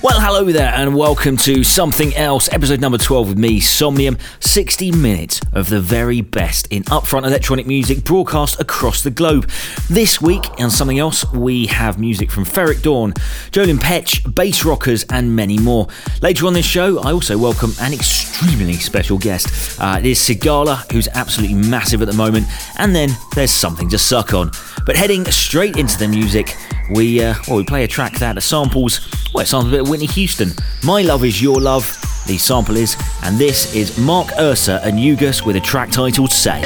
Well, hello there and welcome to Something Else, episode number 12 with me, Somnium. 60 minutes of the very best in upfront electronic music broadcast across the globe. This week on Something Else, we have music from Ferric Dawn, Jolin Petch, Bass Rockers and many more. Later on this show, I also welcome an extremely special guest. It is Sigala, who's absolutely massive at the moment, and then there's something to suck on. But heading straight into the music, we play a track that samples a bit of Whitney Houston. My Love Is Your Love, the sample is, and this is Mark Ursa and Yugus with a track titled Say.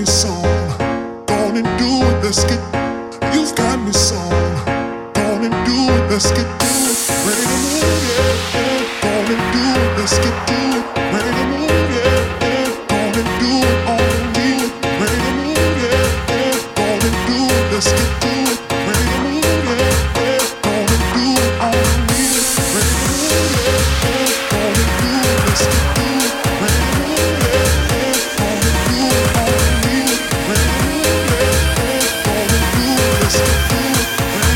me some. Go on and do it, let's get. You've got me some. Go on and do it, let's get to it. Ready to move, yeah, yeah. Go on and do it, let's get to it. Ready to move, yeah, yeah. Go on and do it, on and do it. Ready to move, yeah, yeah. Go on and do it, let's get to it. Ready to move, yeah, yeah. Go on and do it, on and do it. Ready to move, yeah, yeah. Go on and do it, let's get to it. Ready to move, yeah, yeah. Go on and do it, on and do it. Ready to move, yeah, yeah. Go on and do it, let's get to it.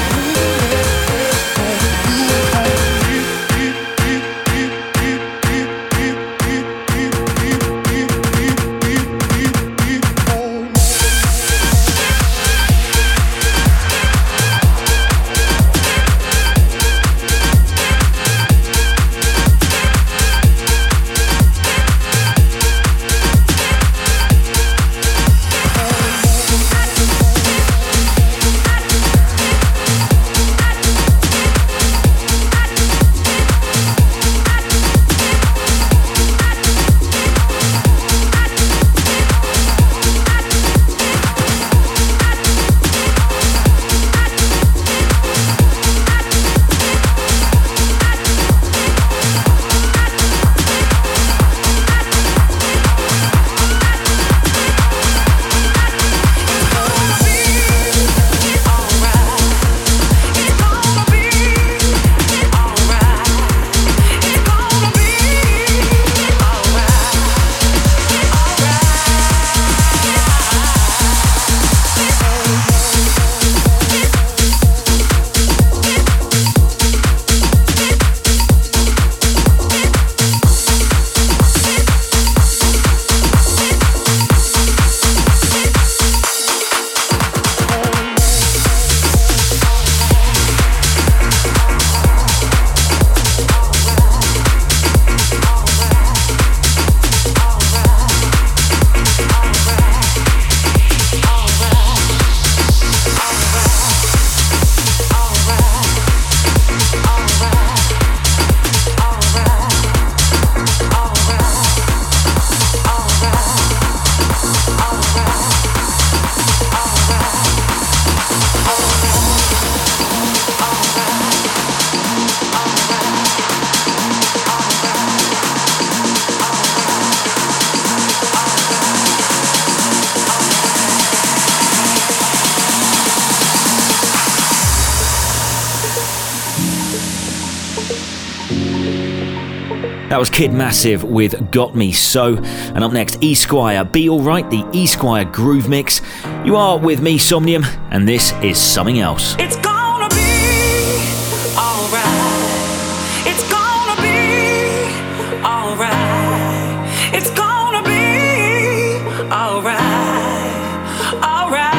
That was Kid Massive with Got Me So. And up next, Esquire, Be Alright, the Esquire Groove Mix. You are with me, Somnium, and this is something else. It's gonna be alright. It's gonna be alright. It's gonna be alright. Alright.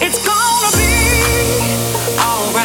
It's gonna be alright.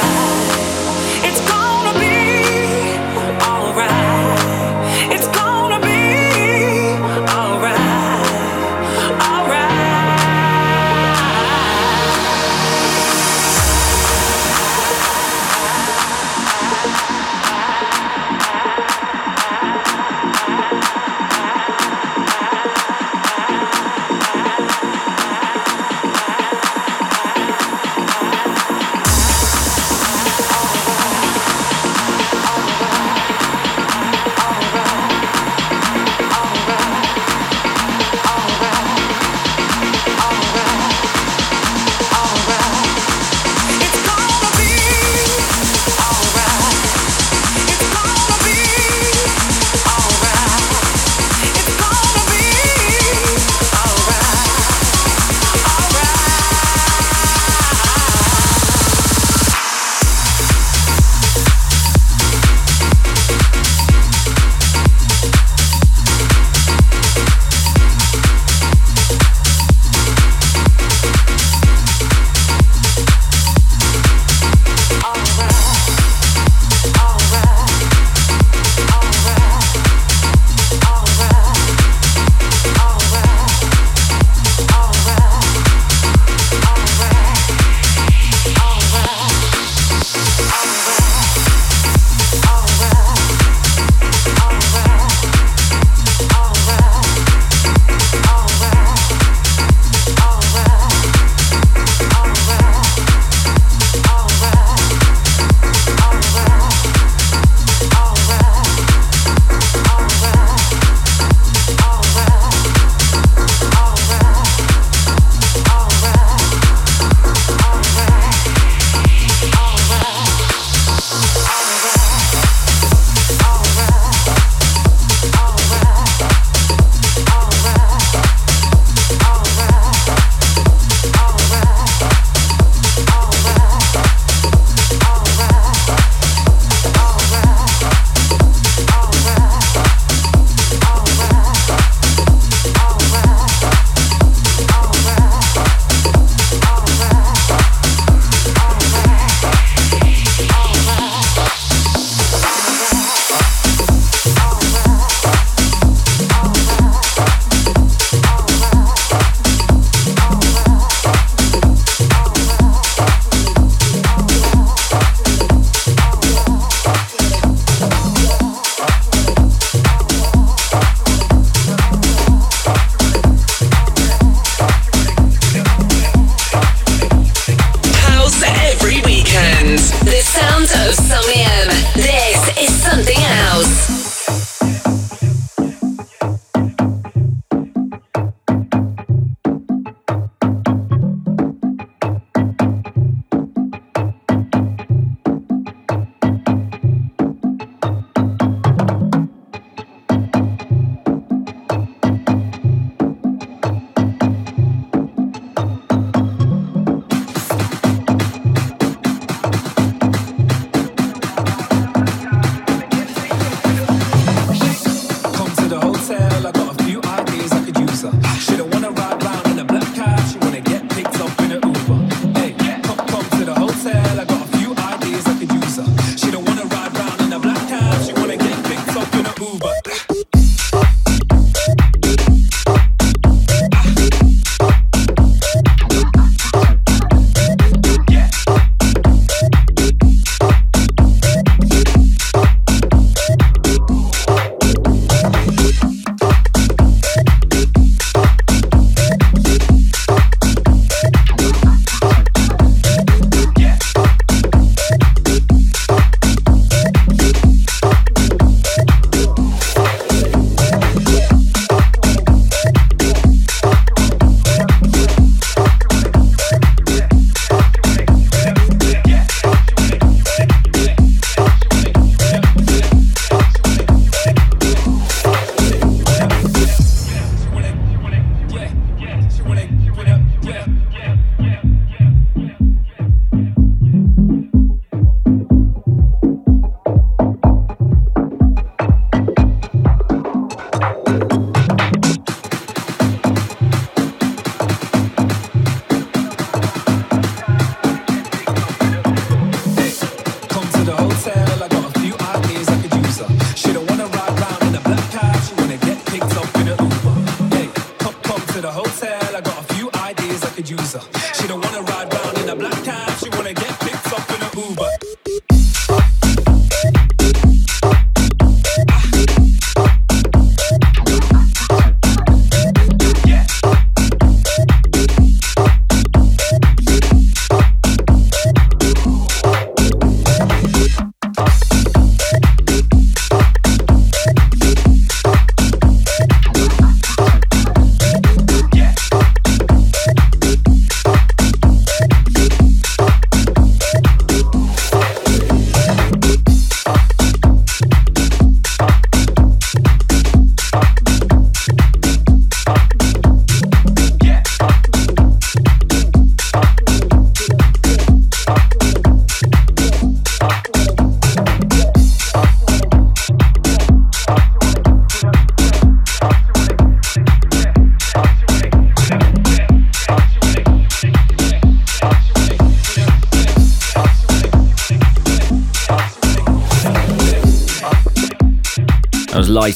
user. She don't wanna ride round in a black cab, she wanna get picked up in a Uber.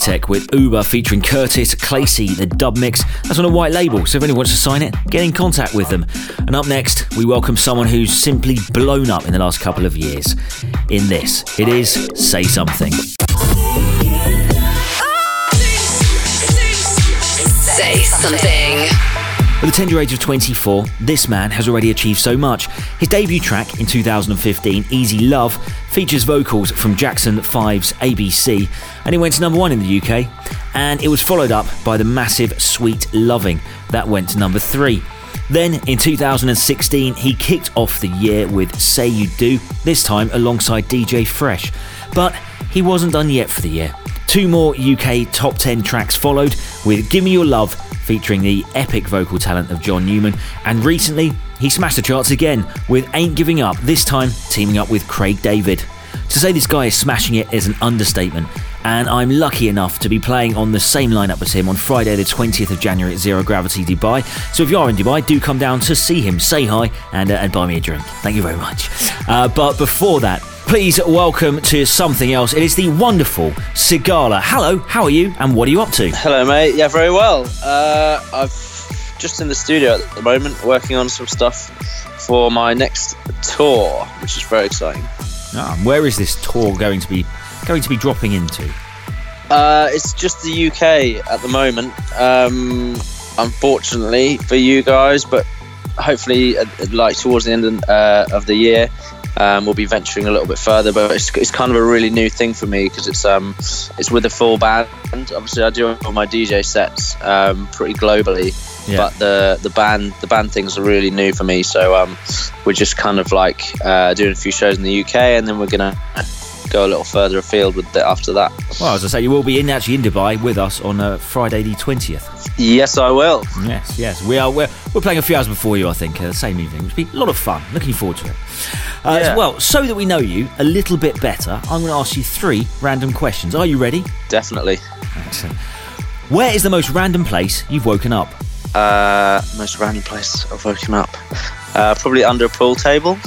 Tech with Uber featuring Curtis, Clacey, the dub mix. That's on a white label, so if anyone wants to sign it, get in contact with them. And up next, we welcome someone who's simply blown up in the last couple of years. In this, it is Say Something. Say Something. At the tender age of 24, this man has already achieved so much. His debut track in 2015, Easy Love, features vocals from Jackson 5's ABC, and it went to number 1 in the UK. And it was followed up by the massive Sweet Loving, that went to number 3. Then in 2016, he kicked off the year with Say You Do, this time alongside DJ Fresh. But he wasn't done yet for the year. 2 more UK top 10 tracks followed with Gimme Your Love, featuring the epic vocal talent of John Newman, and recently he smashed the charts again with Ain't Giving Up, this time teaming up with Craig David. To say this guy is smashing it is an understatement, and I'm lucky enough to be playing on the same lineup as him on Friday the 20th of January at Zero Gravity Dubai, so if you are in Dubai, do come down to see him, say hi, and buy me a drink. Thank you very much. But before that, please welcome to Something Else. It is the wonderful Sigala. Hello, how are you and what are you up to? Hello, mate. Yeah, very well. I'm just in the studio at the moment working on some stuff for my next tour, which is very exciting. Where is this tour going to be dropping into? It's just the UK at the moment, unfortunately for you guys, but hopefully like towards the end of the year, we'll be venturing a little bit further, but it's kind of a really new thing for me because it's with a full band. Obviously, I do all my DJ sets pretty globally, yeah. But the band things are really new for me. So we're just kind of like doing a few shows in the UK, and then we're gonna go a little further afield with it after that. Well, as I say, you will be in Dubai with us on Friday the 20th. Yes, I will. Yes, we are. We're playing a few hours before you, I think, the same evening. It'll be a lot of fun. Looking forward to it. Yeah. Well, so that we know you a little bit better, I'm going to ask you 3 random questions. Are you ready? Definitely. Excellent. Where is the most random place you've woken up? Most random place I've woken up? Probably under a pool table.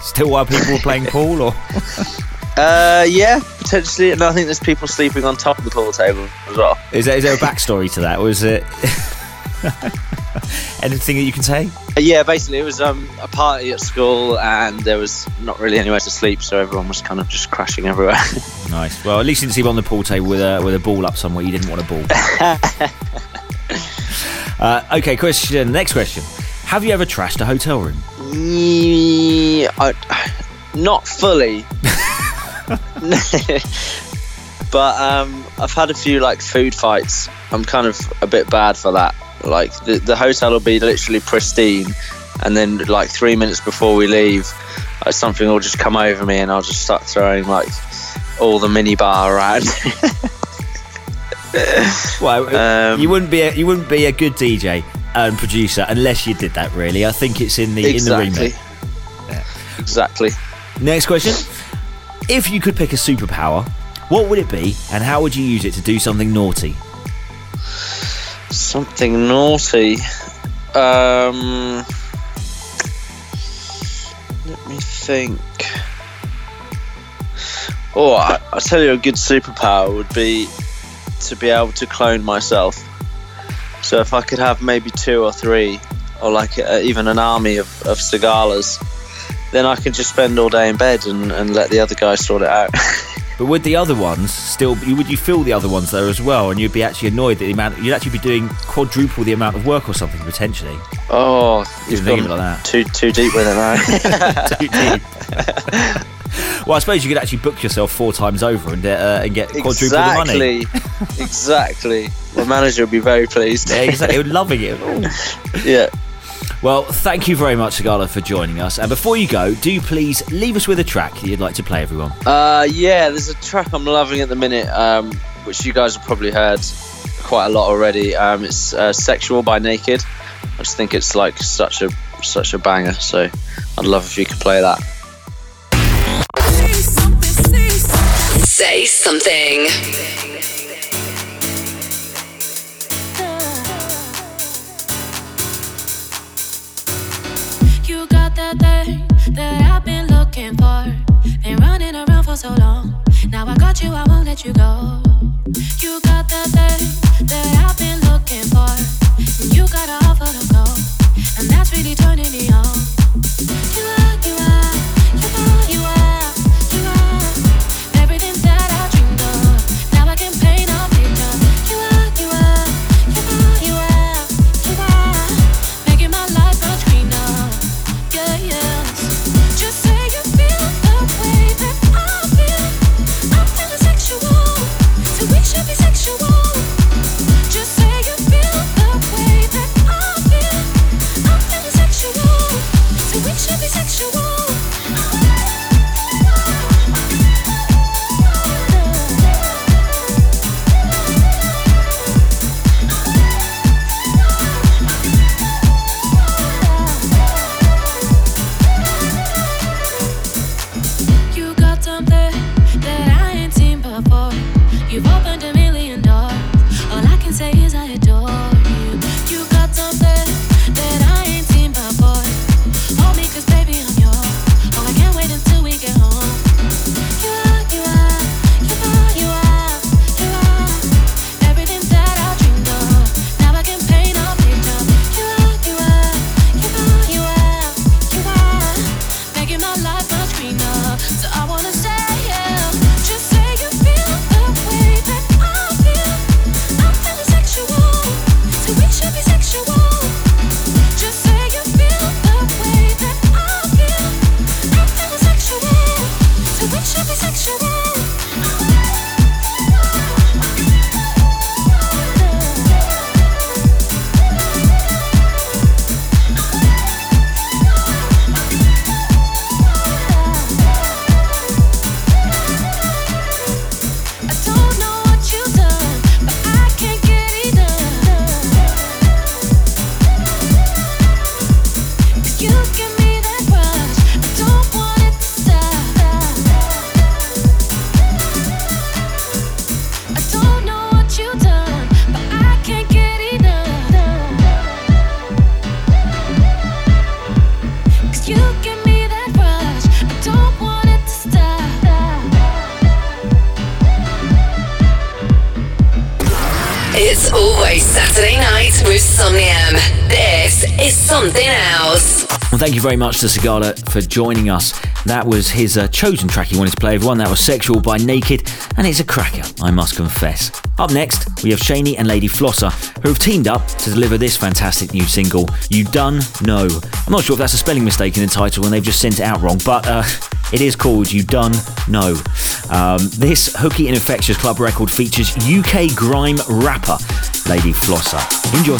Still while people are playing pool, or? Yeah, potentially. And I think there's people sleeping on top of the pool table as well. Is there a backstory to that, or is it anything that you can say? Yeah, basically it was a party at school, and there was not really anywhere to sleep, so everyone was kind of just crashing everywhere. Nice. Well, at least you didn't sleep on the pool table with a ball up somewhere. You didn't want a ball. Okay, next question. Have you ever trashed a hotel room? Not fully. But I've had a few like food fights. I'm kind of a bit bad for that. Like the hotel will be literally pristine, and then like 3 minutes before we leave, like, something will just come over me and I'll just start throwing like all the minibar around. Well, you wouldn't be a good DJ and producer unless you did that, really. I think it's in the remit. Yeah. Exactly. Next question. If you could pick a superpower, what would it be and how would you use it to do something naughty? Something naughty. Let me think. Oh, I'll tell you, a good superpower would be to be able to clone myself. So if I could have maybe 2 or 3 or like even an army of Sigalas, then I could just spend all day in bed and let the other guy sort it out. But would the other ones still? Would you feel the other ones there as well, and you'd be actually annoyed that the amount you'd actually be doing quadruple the amount of work or something potentially? Oh, you've gone like that. Too deep with it now. Too deep. Well, I suppose you could actually book yourself 4 times over and get quadruple the money. Exactly. The manager would be very pleased. Yeah, exactly. He would loving it. Yeah. Well, thank you very much, Sigala, for joining us. And before you go, do please leave us with a track that you'd like to play, everyone. Yeah, there's a track I'm loving at the minute, which you guys have probably heard quite a lot already. It's Sexual by Naked. I just think it's like such a banger, so I'd love if you could play that. Say something. Say something. Say something. That I've been looking for, been running around for so long. Now I got you, I won't let you go. You got that thing that I've been looking for, and you got an offer to go, and that's really turning me on. You are, you are, you are, you are everything that I dreamed of. Now I can paint a picture. You are, you are, you are, you are, you are making my life much greener. Yeah, yeah. Thank you very much to Sigala for joining us. That was his chosen track he wanted to play, everyone. That was Sexual by Naked, and it's a cracker, I must confess. Up next, we have Shaney and Lady Flosser, who have teamed up to deliver this fantastic new single, You Done Know. I'm not sure if that's a spelling mistake in the title and they've just sent it out wrong, but it is called You Done Know. This Hooky and Infectious Club record features UK grime rapper Lady Flosser. Enjoy.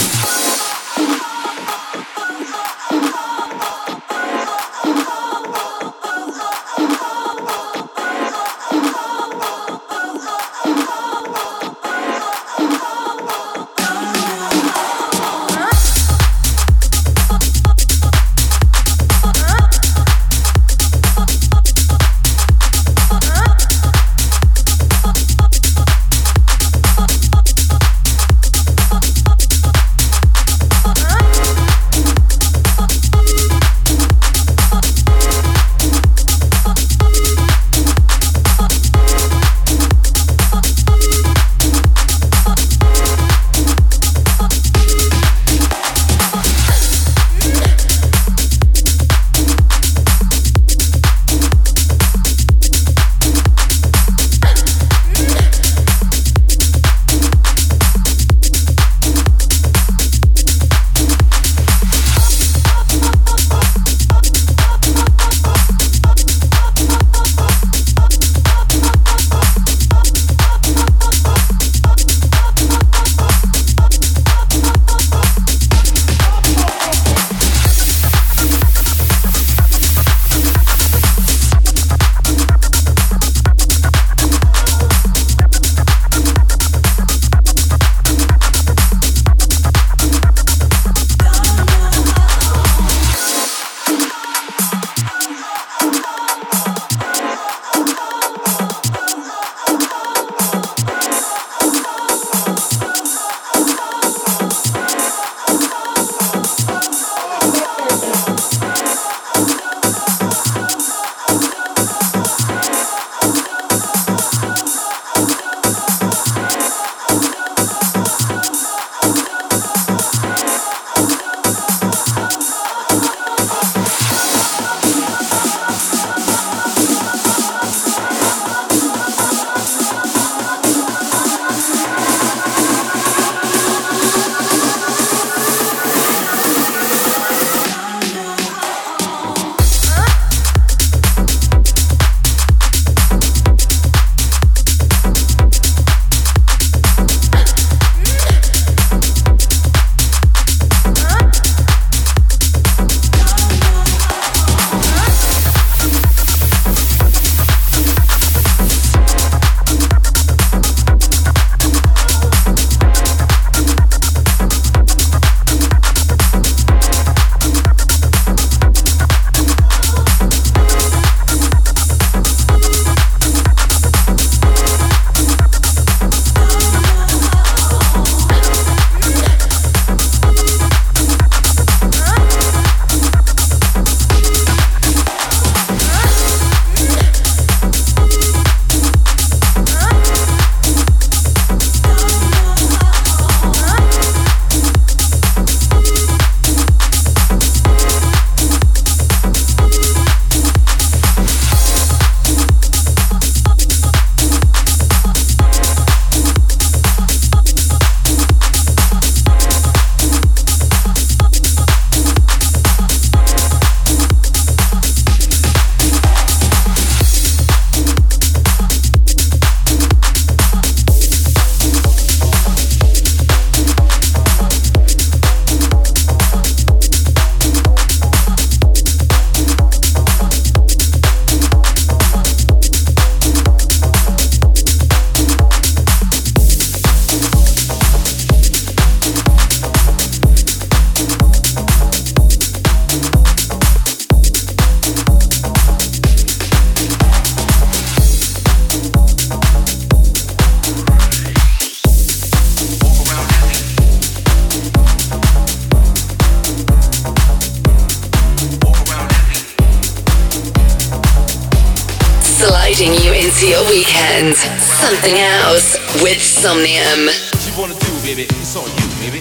to your weekend. Something else with Somnium. What you wanna do, baby? It's on you, baby.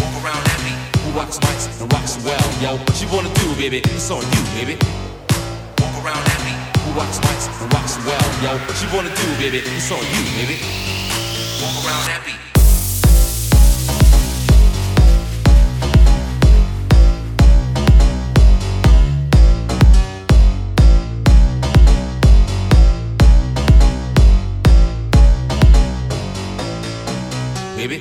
Walk around happy, who rocks nice and rocks well, yo. What you wanna do, baby? It's on you, baby. Walk around happy, who rocks nice and rocks well, yo. What you wanna do, baby? It's on you, baby. Walk around happy. Baby.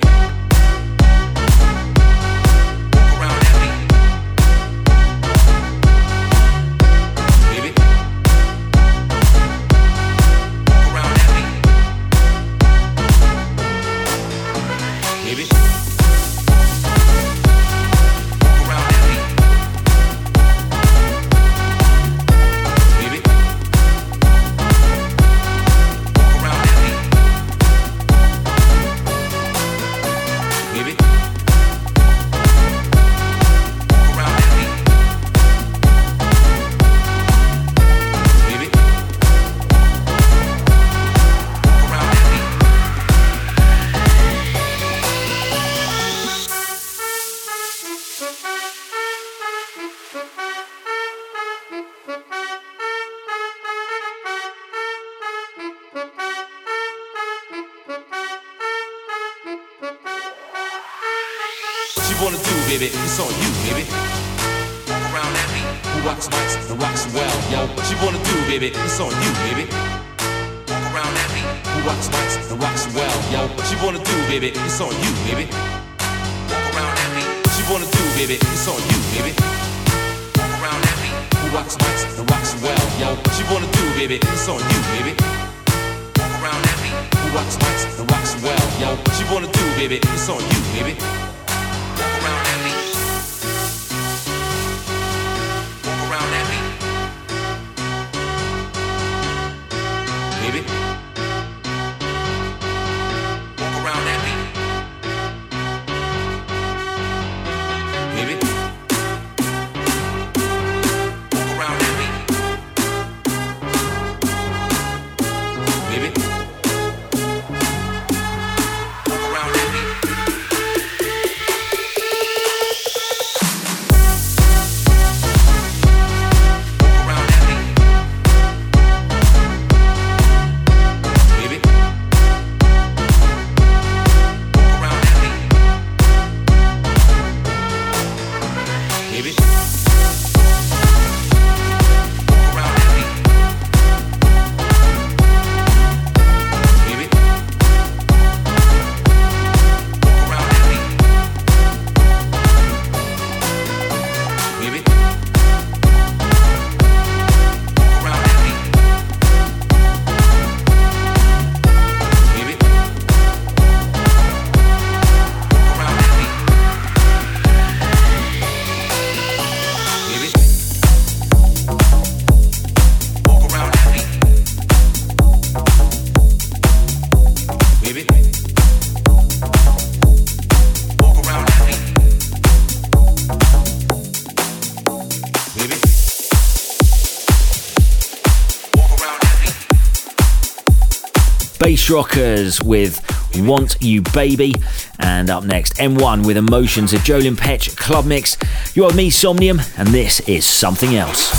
Rockers with Want You Baby, and up next M1 with Emotions, a Jolin Petch club mix. You're me, Somnium, and this is Something Else.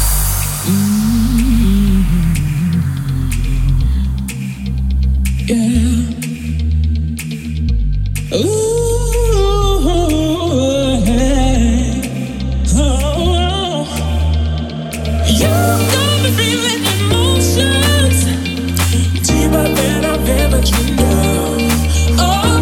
Yeah. Ooh, hey. Oh. You got me feeling emotions deeper than I've ever dreamed of. Oh,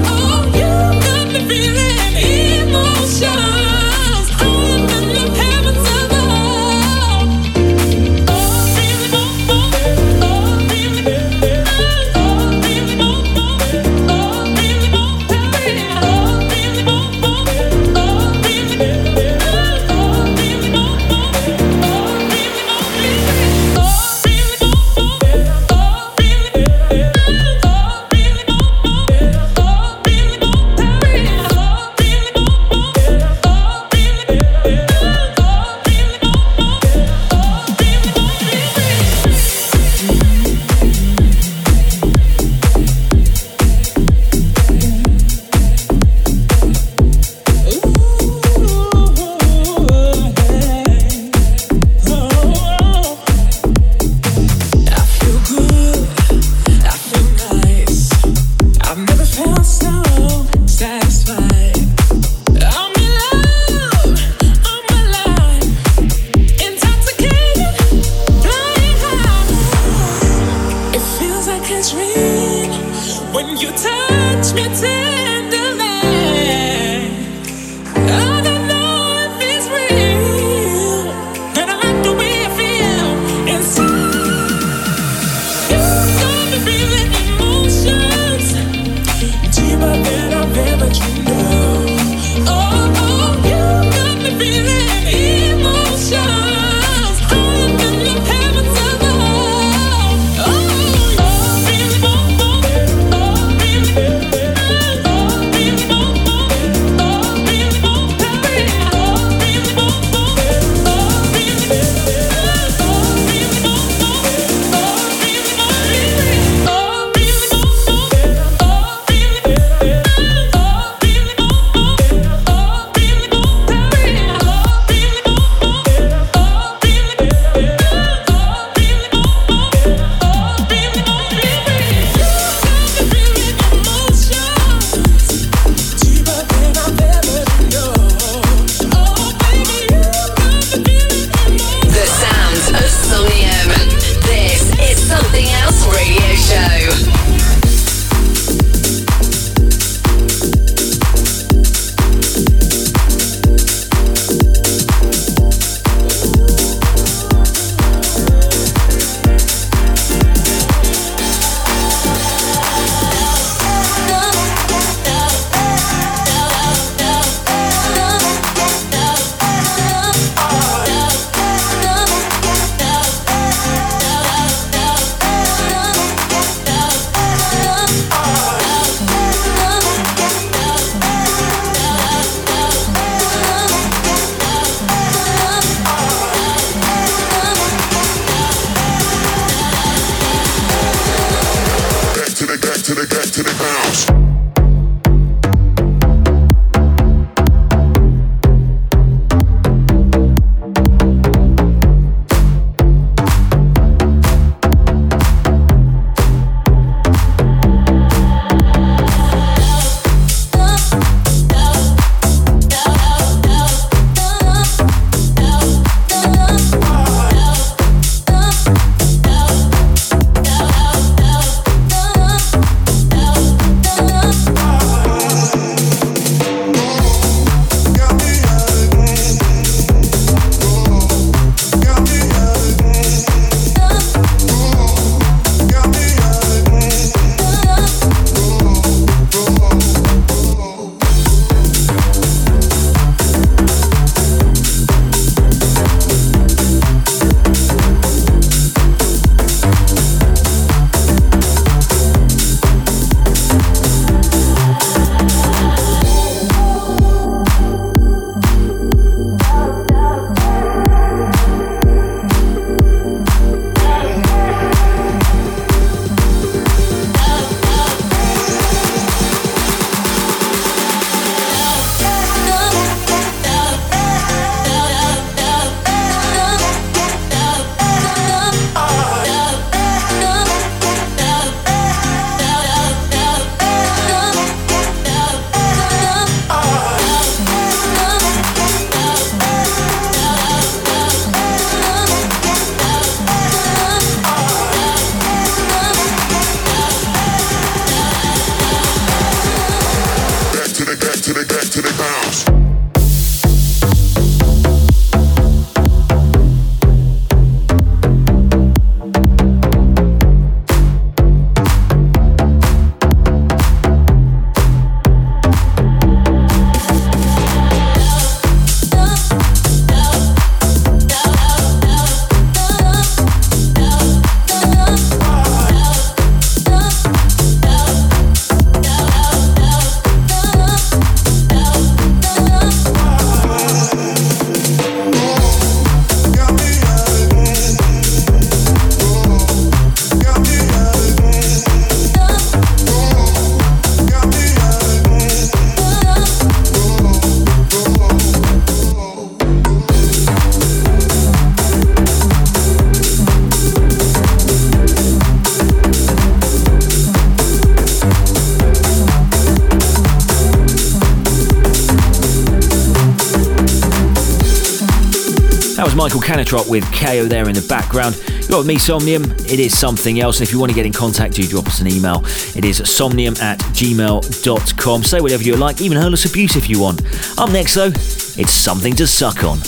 That was Michael Canitrop with KO there in the background. You've got me, Somnium. It is something else. And if you want to get in contact, do drop us an email. It is somnium@gmail.com. Say whatever you like, even hurl us abuse if you want. Up next, though, it's Something to Suck On.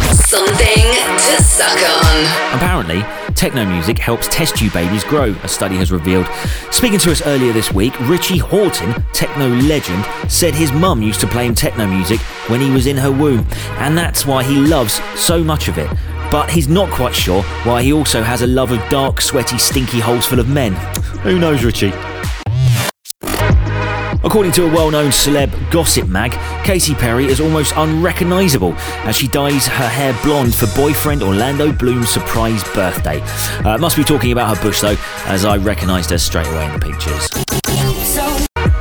Something to suck on. Apparently, techno music helps test tube babies grow, a study has revealed. Speaking to us earlier this week, Richie Hawtin, techno legend, said his mum used to play him techno music when he was in her womb, and that's why he loves so much of it. But he's not quite sure why he also has a love of dark, sweaty, stinky holes full of men. Who knows, Richie? According to a well-known celeb gossip mag, Katy Perry is almost unrecognisable as she dyes her hair blonde for boyfriend Orlando Bloom's surprise birthday. Must be talking about her bush though, as I recognised her straight away in the pictures.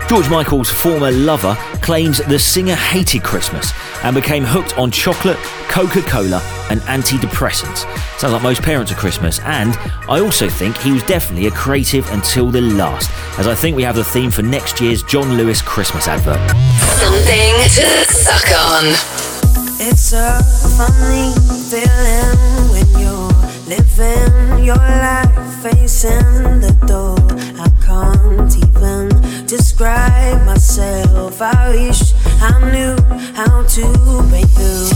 George Michael's former lover claims the singer hated Christmas and became hooked on chocolate, Coca-Cola and antidepressants. Sounds like most parents at Christmas. And I also think he was definitely a creative until the last, as I think we have the theme for next year's John Lewis Christmas advert. Something to suck on. It's a funny feeling when you're living your life facing the door. I can't even describe myself. I wish I knew how to break through.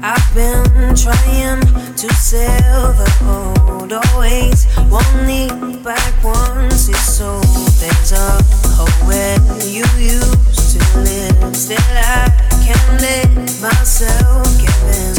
I've been trying to sell the old, always won't need back once it's sold. There's a hole where you used to live. Still I can't let myself get in.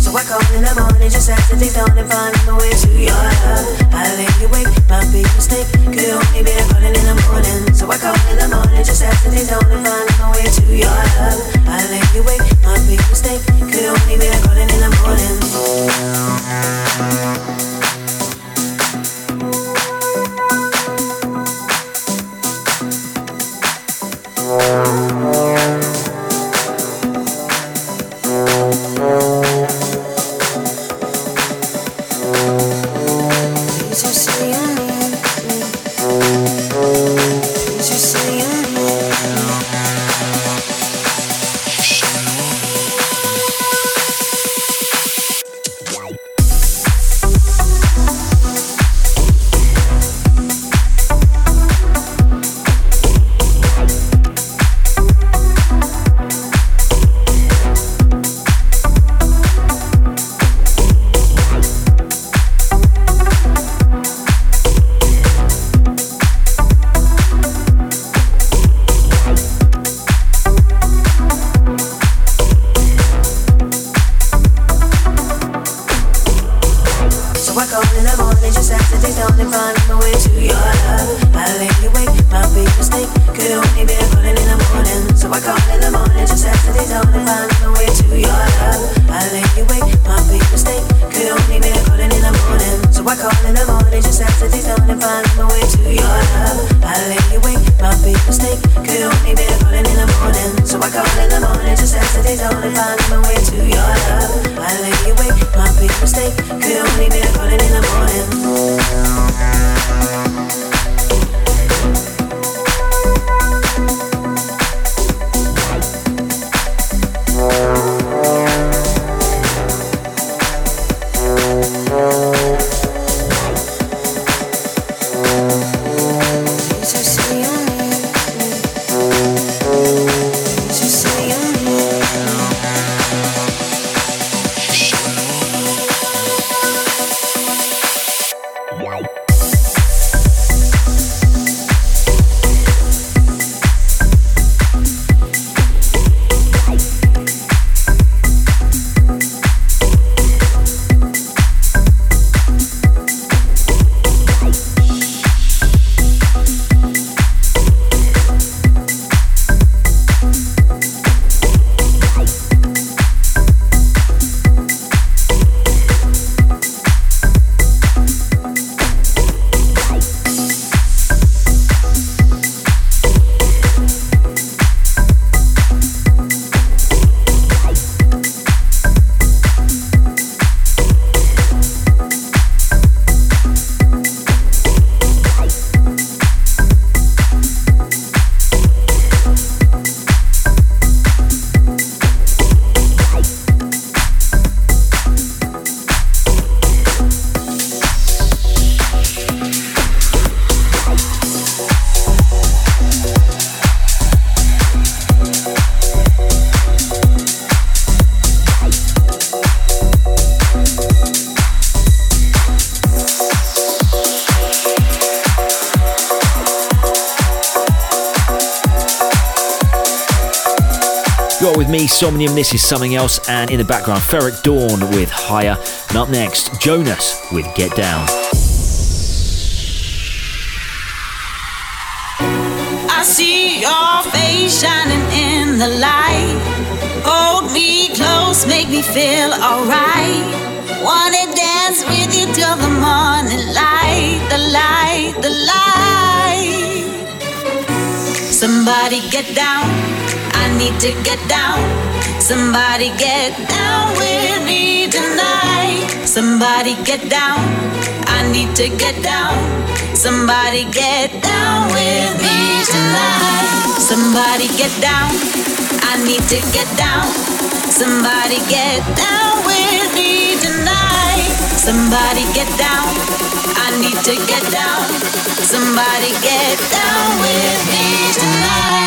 So I call in the morning just after they dawn and find my way to your house. I lay awake, my big mistake could only be calling in the morning. So I call in the morning just after they dawn and find my way to your house. I lay awake, my big mistake could only be calling in the morning. me, Somnium, this is something else, and in the background, Ferric Dawn with Higher, and up next, Jonas with Get Down. I see your face shining in the light. Hold me close, make me feel alright. Wanna dance with you till the morning light, the light, the light. Somebody get down, I need to get down. Somebody get down with me tonight. Somebody get down, I need to get down. Somebody get down with me tonight. Somebody get down, I need to get down. Somebody get down with me. Somebody get down, I need to get down. Somebody get down with me tonight.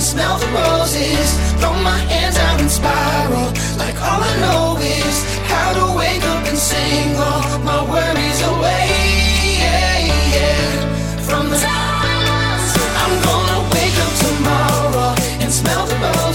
Smell the rose.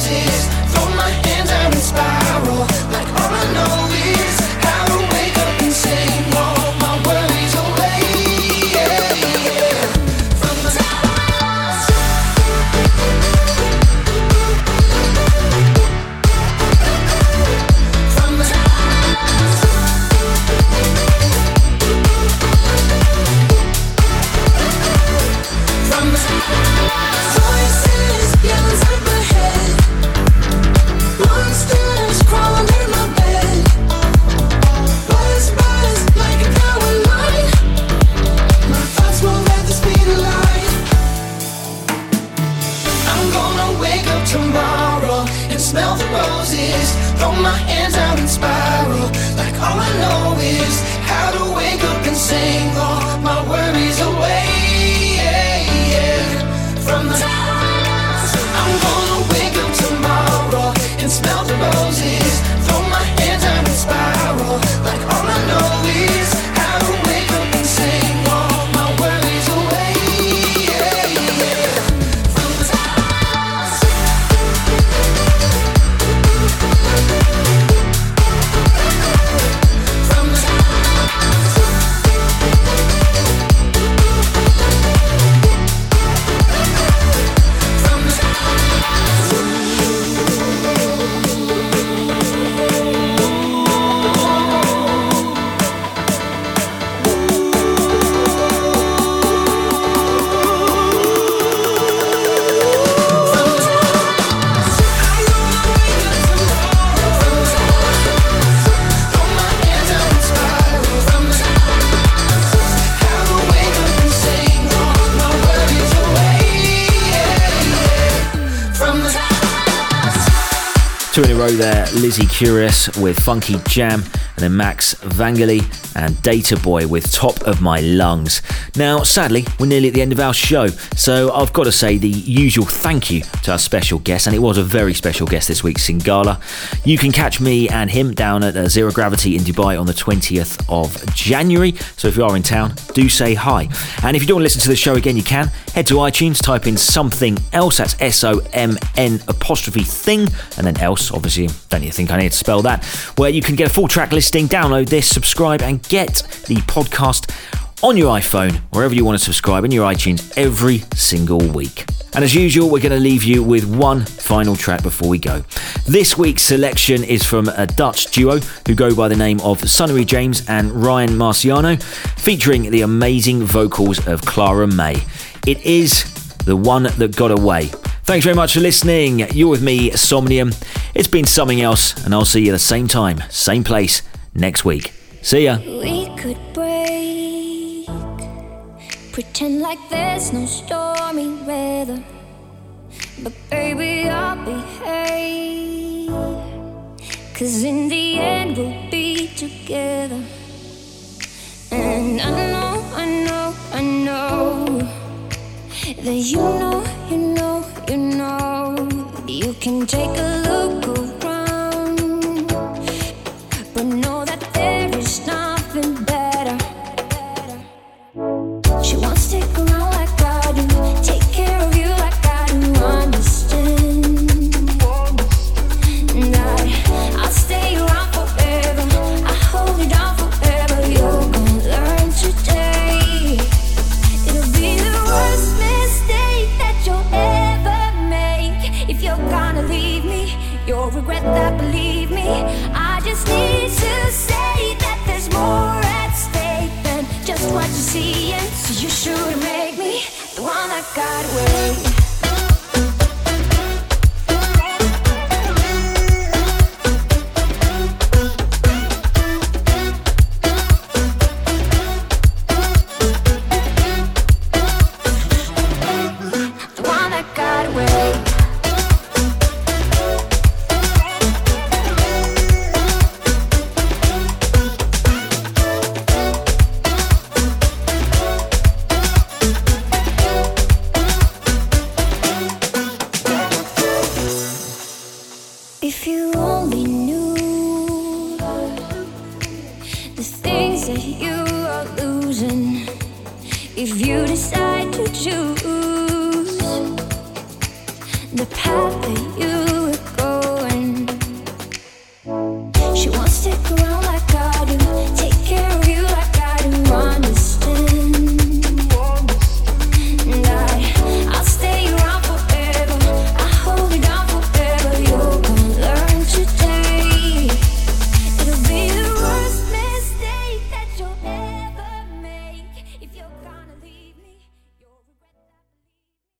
Two in a row there, Lizzie Curious with Funky Jam, and then Max Vangeli and Data Boy with Top of My Lungs. Now, sadly, we're nearly at the end of our show, so I've got to say the usual thank you to our special guest, and it was a very special guest this week, Sigala. You can catch me and him down at Zero Gravity in Dubai on the 20th of January, so if you are in town, do say hi. And if you don't want to listen to the show again, you can head to iTunes, type in Something Else, that's SOMN' and then else, obviously, don't you think I need to spell that, where you can get a full track listing, download this, subscribe, and get the podcast on your iPhone, wherever you want to subscribe, in your iTunes every single week. And as usual, we're going to leave you with one final track before we go. This week's selection is from a Dutch duo who go by the name of Sunnery James and Ryan Marciano, featuring the amazing vocals of Clara May. It is The One That Got Away. Thanks very much for listening. You're with me, Somnium. It's been something else, and I'll see you at the same time, same place, next week. See ya. We could break, pretend like there's no stormy weather, but baby, I'll behave, 'cause in the end we'll be together. And I know that you know you can take a look around, but know that there is nothing better. She won't stick around like I do, take care of you like I do, understand that I'll stay around forever, I hold you down forever. You're gonna learn today, it'll be the worst mistake that you'll ever make. If you're gonna leave me, you'll regret that, believe me. I just need to say that there's more at stake than just what you see, and so you should make me the one that got away. Decide to choose the path that you